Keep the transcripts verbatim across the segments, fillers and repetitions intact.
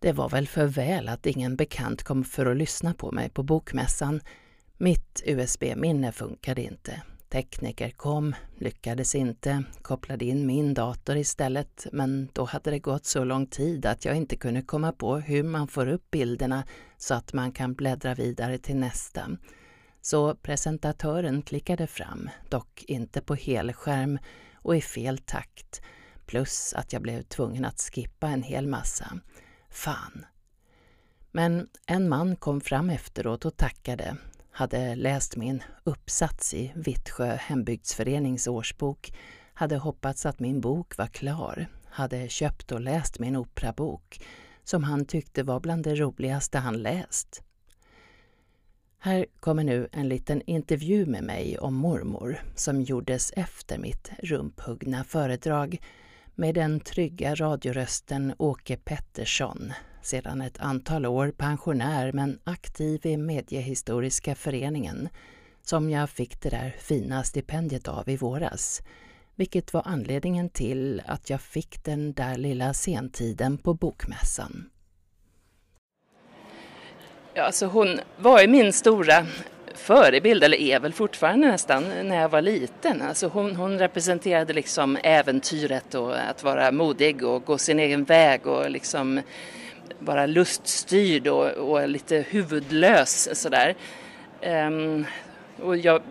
Det var väl för väl att ingen bekant kom för att lyssna på mig på bokmässan. Mitt U S B-minne funkade inte. Tekniker kom, lyckades inte, kopplade in min dator istället, men då hade det gått så lång tid att jag inte kunde komma på hur man får upp bilderna så att man kan bläddra vidare till nästa. Så presentatören klickade fram, dock inte på helskärm och i fel takt, plus att jag blev tvungen att skippa en hel massa. Fan. Men en man kom fram efteråt och tackade. Hade läst min uppsats i Vittsjö hembygdsförenings årsbok, hade hoppats att min bok var klar, hade köpt och läst min operabok, som han tyckte var bland det roligaste han läst. Här kommer nu en liten intervju med mig om mormor som gjordes efter mitt rumphuggna föredrag med den trygga radiorösten Åke Pettersson, sedan ett antal år pensionär men aktiv i mediehistoriska föreningen, som jag fick det där fina stipendiet av i våras, vilket var anledningen till att jag fick den där lilla sentiden på bokmässan. Ja, alltså hon var ju min stora förebild, eller är väl fortfarande nästan, när jag var liten. Alltså hon, hon representerade liksom äventyret och att vara modig och gå sin egen väg och liksom vara luststyrd och, och lite huvudlös sådär. Um, och jag,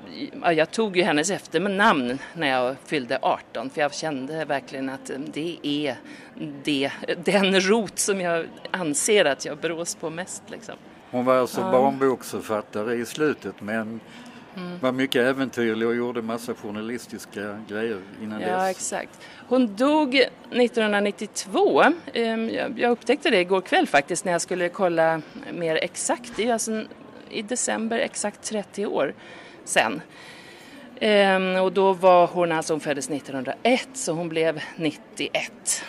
jag tog ju hennes efternamn när jag fyllde arton, för jag kände verkligen att det är det, den rot som jag anser att jag brås på mest liksom. Hon var alltså ja. barnboksförfattare i slutet, men mm. var mycket äventyrlig och gjorde massa journalistiska grejer innan ja, dess. Ja, exakt. Hon dog nittonhundranittiotvå. Jag upptäckte det igår kväll faktiskt när jag skulle kolla mer exakt. Det är alltså i december exakt trettio år sedan. Och då var hon, alltså hon föddes nittonhundraett, så hon blev nittioett.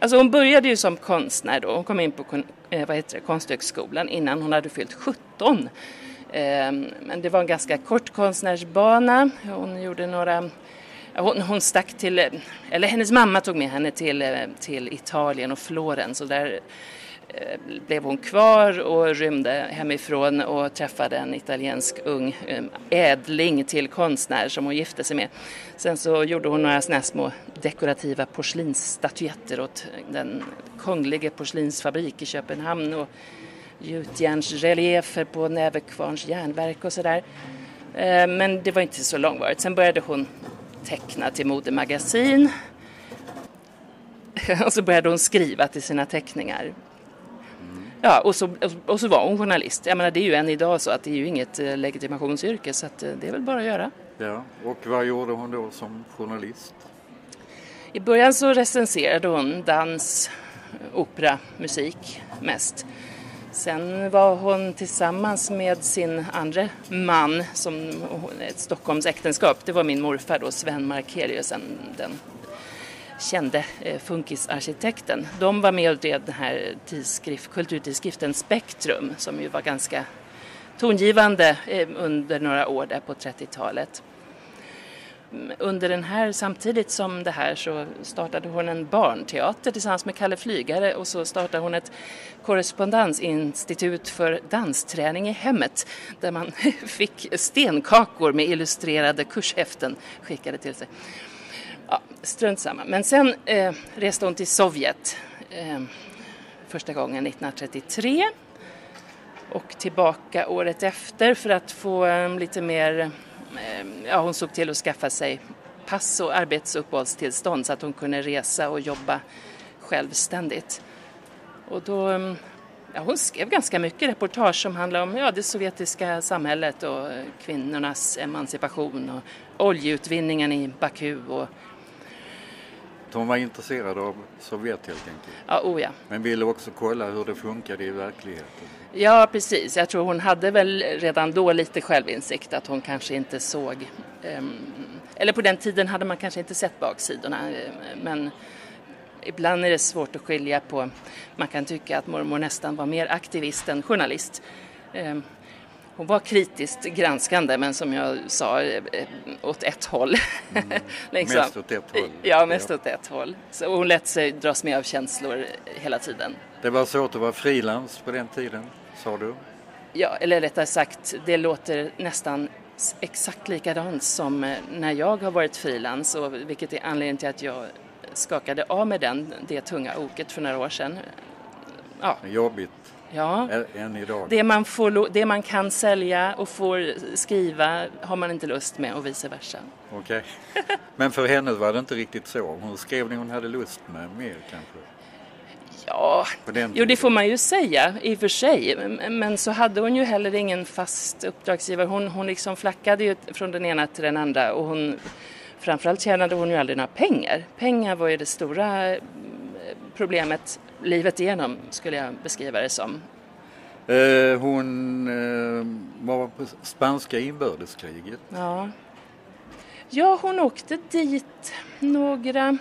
Alltså hon började ju som konstnär då. Hon kom in på vad heter det, konsthögskolan innan hon hade fyllt sjutton. Men det var en ganska kort konstnärsbana. Hon gjorde några... Hon, hon stack till... Eller hennes mamma tog med henne till, till Italien och Florens. Och där blev hon kvar och rymde hemifrån och träffade en italiensk ung ädling till konstnär som hon gifte sig med. Sen så gjorde hon några såna små dekorativa porslinsstatyetter åt den kungliga porslinsfabrik i Köpenhamn och gjutjärnsreliefer på Nävekvarns järnverk och sådär. Men det var inte så långvarigt. Sen började hon teckna till modemagasin och så började hon skriva till sina teckningar. Ja, och så, och så var hon journalist. Jag menar, det är ju än idag så att det är ju inget legitimationsyrke, så att det är väl bara att göra. Ja, och vad gjorde hon då som journalist? I början så recenserade hon dans, opera, musik mest. Sen var hon tillsammans med sin andra man, som ett Stockholms äktenskap. Det var min morfar då, Sven Markelius, den kände funkisarkitekten. De var med och drev den här tidskrift, kulturtidskriften Spektrum, som ju var ganska tongivande under några år där på trettiotalet. Under den här, samtidigt som det här, så startade hon en barnteater tillsammans med Kalle Flygare, och så startade hon ett korrespondensinstitut för dansträning i hemmet där man fick stenkakor med illustrerade kurshäften skickade till sig. Ja, strunt samma. Men sen eh, reste hon till Sovjet eh, första gången nittonhundratrettiotre och tillbaka året efter för att få eh, lite mer, eh, ja hon såg till att skaffa sig pass och arbetsuppehållstillstånd så att hon kunde resa och jobba självständigt. Och då, ja, hon skrev ganska mycket reportage som handlade om ja, det sovjetiska samhället och kvinnornas emancipation och oljeutvinningen i Baku och hon var intresserad av Sovjet helt enkelt. Ja, oh ja. Men ville också kolla hur det funkade i verkligheten. Ja, precis. Jag tror hon hade väl redan då lite självinsikt att hon kanske inte såg... Eh, eller på den tiden hade man kanske inte sett baksidorna. Eh, men ibland är det svårt att skilja på... Man kan tycka att mormor nästan var mer aktivist än journalist. Eh, Hon var kritiskt granskande, men som jag sa, åt ett håll. Mm. liksom. Mest åt ett håll. Ja, mest ja. åt ett håll. Så hon lät sig dras med av känslor hela tiden. Det var svårt att vara frilans på den tiden, sa du? Ja, eller rättare sagt, det låter nästan exakt likadant som när jag har varit frilans, och vilket är anledningen till att jag skakade av med den, det tunga oket för några år sedan. Ja. Jobbigt. Ja, än idag. Det man, får, det man kan sälja och får skriva har man inte lust med, och vice versa. Okej, okay. Men för henne var det inte riktigt så. Hon skrev det hon hade lust med mer kanske. Ja, jo, det får man ju säga i och för sig. Men så hade hon ju heller ingen fast uppdragsgivare. Hon, hon liksom flackade ju från den ena till den andra, och hon, framförallt tjänade hon ju aldrig några pengar. Pengar var ju det stora problemet livet igenom, skulle jag beskriva det som. Eh, hon eh, var på Spanska inbördeskriget. Ja. ja, hon åkte dit några...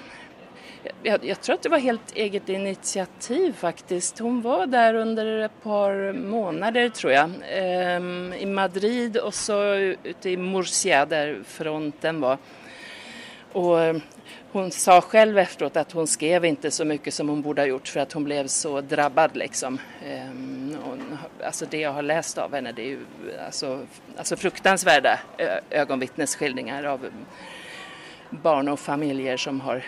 Jag, jag tror att det var helt eget initiativ faktiskt. Hon var där under ett par månader, tror jag. Ehm, I Madrid och så ute i Murcia där fronten var. Och... Hon sa själv efteråt att hon skrev inte så mycket som hon borde ha gjort för att hon blev så drabbad. Liksom. Ehm, och, alltså det jag har läst av henne, det är ju alltså, alltså fruktansvärda ö- ögonvittnesskildringar av barn och familjer som har eh,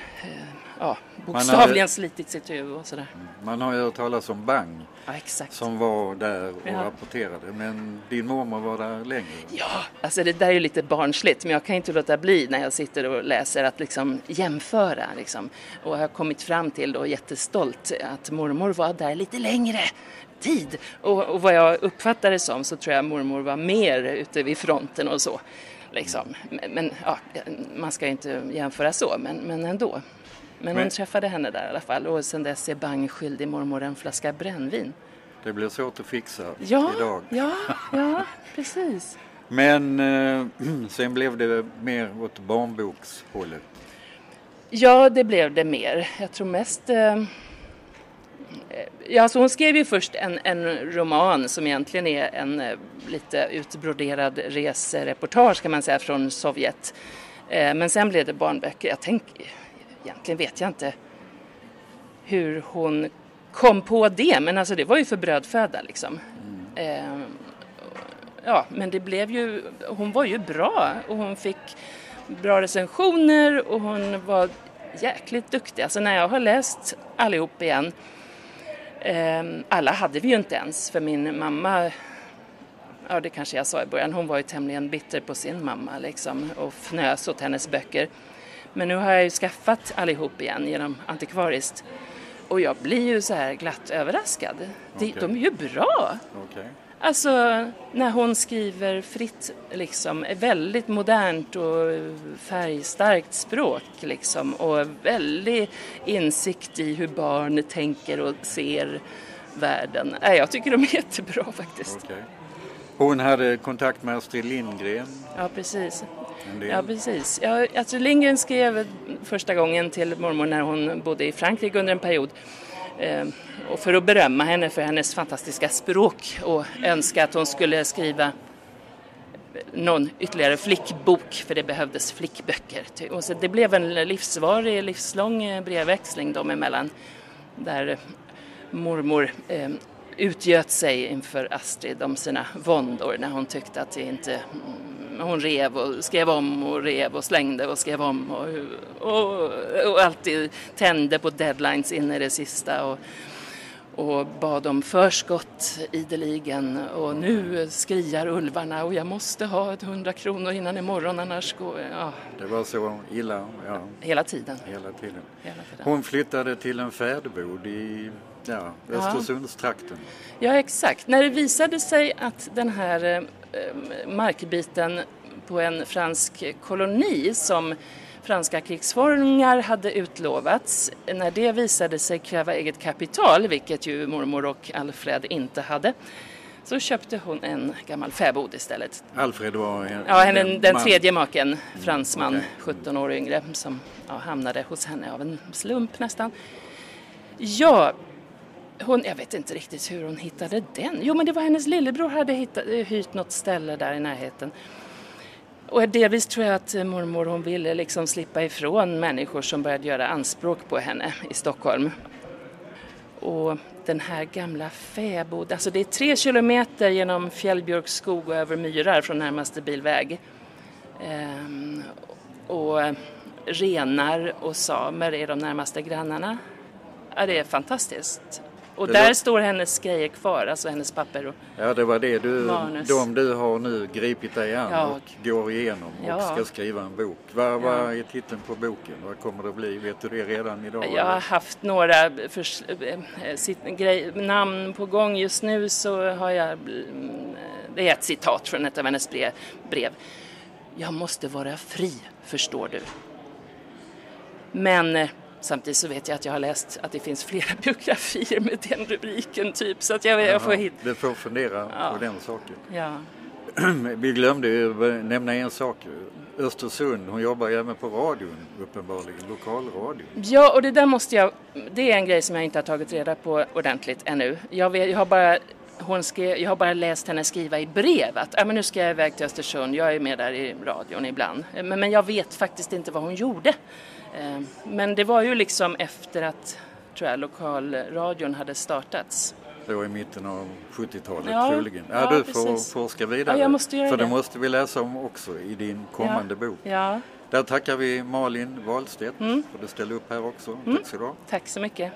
ja, bokstavligen har, slitit sitt huvud och sådär. Man har ju hört talas om Bang, ja, exakt. Som var där och ja. rapporterade, men din mormor var där längre. Ja, alltså det där är ju lite barnsligt, men jag kan inte låta bli när jag sitter och läser att liksom jämföra. Liksom. Och jag har kommit fram till då jättestolt att mormor var där lite längre tid. Och, och vad jag uppfattade som, så tror jag mormor var mer ute vid fronten och så. Liksom. Men, men ja, man ska ju inte jämföra så, men, men ändå. Men, men hon träffade henne där i alla fall, och sen dess är Bang skyldig mormor en flaska brännvin. Det blir svårt att fixa ja, idag. Ja, ja, precis. Men eh, sen blev det mer åt barnbokshållet. Ja, det blev det mer. Jag tror mest... Eh, Ja, alltså hon skrev ju först en, en roman som egentligen är en lite utbroderad resereportage, kan man säga, från Sovjet. Men sen blev det barnböcker. Jag tänker, egentligen vet jag inte hur hon kom på det, men alltså det var ju för brödföda liksom. Mm. Ja, men det blev ju, hon var ju bra, och hon fick bra recensioner, och hon var jäkligt duktig. Alltså när jag har läst allihop igen, alla hade vi ju inte ens, för min mamma, ja det kanske jag sa i början, hon var ju tämligen bitter på sin mamma liksom, och fnös åt hennes böcker. Men nu har jag ju skaffat allihop igen genom antikvariskt, och jag blir ju så här glatt överraskad. Okay. De, de är ju bra. Okay. Alltså när hon skriver fritt liksom, väldigt modernt och färgstarkt språk liksom, och väldigt insikt i hur barn tänker och ser världen. Äh, jag tycker de är jättebra faktiskt. Okay. Hon hade kontakt med Astrid Lindgren. Ja, precis. Ja, precis. Ja, Astrid Lindgren skrev första gången till mormor när hon bodde i Frankrike under en period. Och för att berömma henne för hennes fantastiska språk, och önska att hon skulle skriva någon ytterligare flickbok, för det behövdes flickböcker. Och så det blev en livsvarig, livslång brevväxling dem emellan, där mormor eh, utgöt sig inför Astrid om sina våndor, när hon tyckte att det inte... Hon rev och skrev om och rev och slängde och skrev om och, och, och alltid tände på deadlines in i det sista, och, och bad om förskott ideligen, och nu skriar ulvarna och jag måste ha ett hundra kronor innan imorgon, annars går ja. Det var så illa ja. Hela tiden. Hela tiden. Hela tiden. Hon flyttade till en färdbod i ja, Östersundstrakten. Ja. ja exakt, när det visade sig att den här markbiten på en fransk koloni som franska krigsfångar hade utlovats, när det visade sig kräva eget kapital, vilket ju mormor och Alfred inte hade, så köpte hon en gammal fäbod istället. Alfred var en, ja, en, en, den man. tredje maken, fransman, mm, okay. sjutton år yngre, som ja, hamnade hos henne av en slump nästan. Ja, Hon, jag vet inte riktigt hur hon hittade den. Jo, men det var hennes lillebror hade hittat, hyrt något ställe där i närheten. Och delvis tror jag att mormor hon ville liksom slippa ifrån människor som började göra anspråk på henne i Stockholm. Och den här gamla fäboden, alltså det är tre kilometer genom fjällbjörksskog och över myrar från närmaste bilväg. Ehm, och renar och samer är de närmaste grannarna. Ja, det är fantastiskt. Och där står hennes grejer kvar, alltså hennes papper och ja, det var det du, manus. De du har nu gripit dig an ja. och går igenom och ja. ska skriva en bok. Vad, vad ja. är titeln på boken? Vad kommer det bli? Vet du det redan idag? Jag har eller? haft några försl- äh, sitt, grej, namn på gång just nu så har jag, det är ett citat från ett av hennes brev. Jag måste vara fri, förstår du. Men samtidigt så vet jag att jag har läst att det finns flera biografier med den rubriken typ. Så att jag, jag får hit. Du får fundera ja. på den saken. Ja. Vi glömde ju nämna en sak. Östersund, hon jobbar även på radion uppenbarligen, lokalradion. Ja, och det där måste jag, det är en grej som jag inte har tagit reda på ordentligt ännu. Jag, vet, jag, har, bara, hon skrev, jag har bara läst henne skriva i brev att ah, men nu ska jag iväg till Östersund, jag är med där i radion ibland. Men, men jag vet faktiskt inte vad hon gjorde. Men det var ju liksom efter att tror jag, lokalradion hade startats. Det var i mitten av sjuttiotalet ja, troligen. Ja, ja, du får forska vidare. Ja, jag måste göra för det. Det måste vi läsa om också i din kommande ja. bok. Ja. Där tackar vi Malin Wahlstedt mm. för att du ställde upp här också. Mm. Tack så mycket.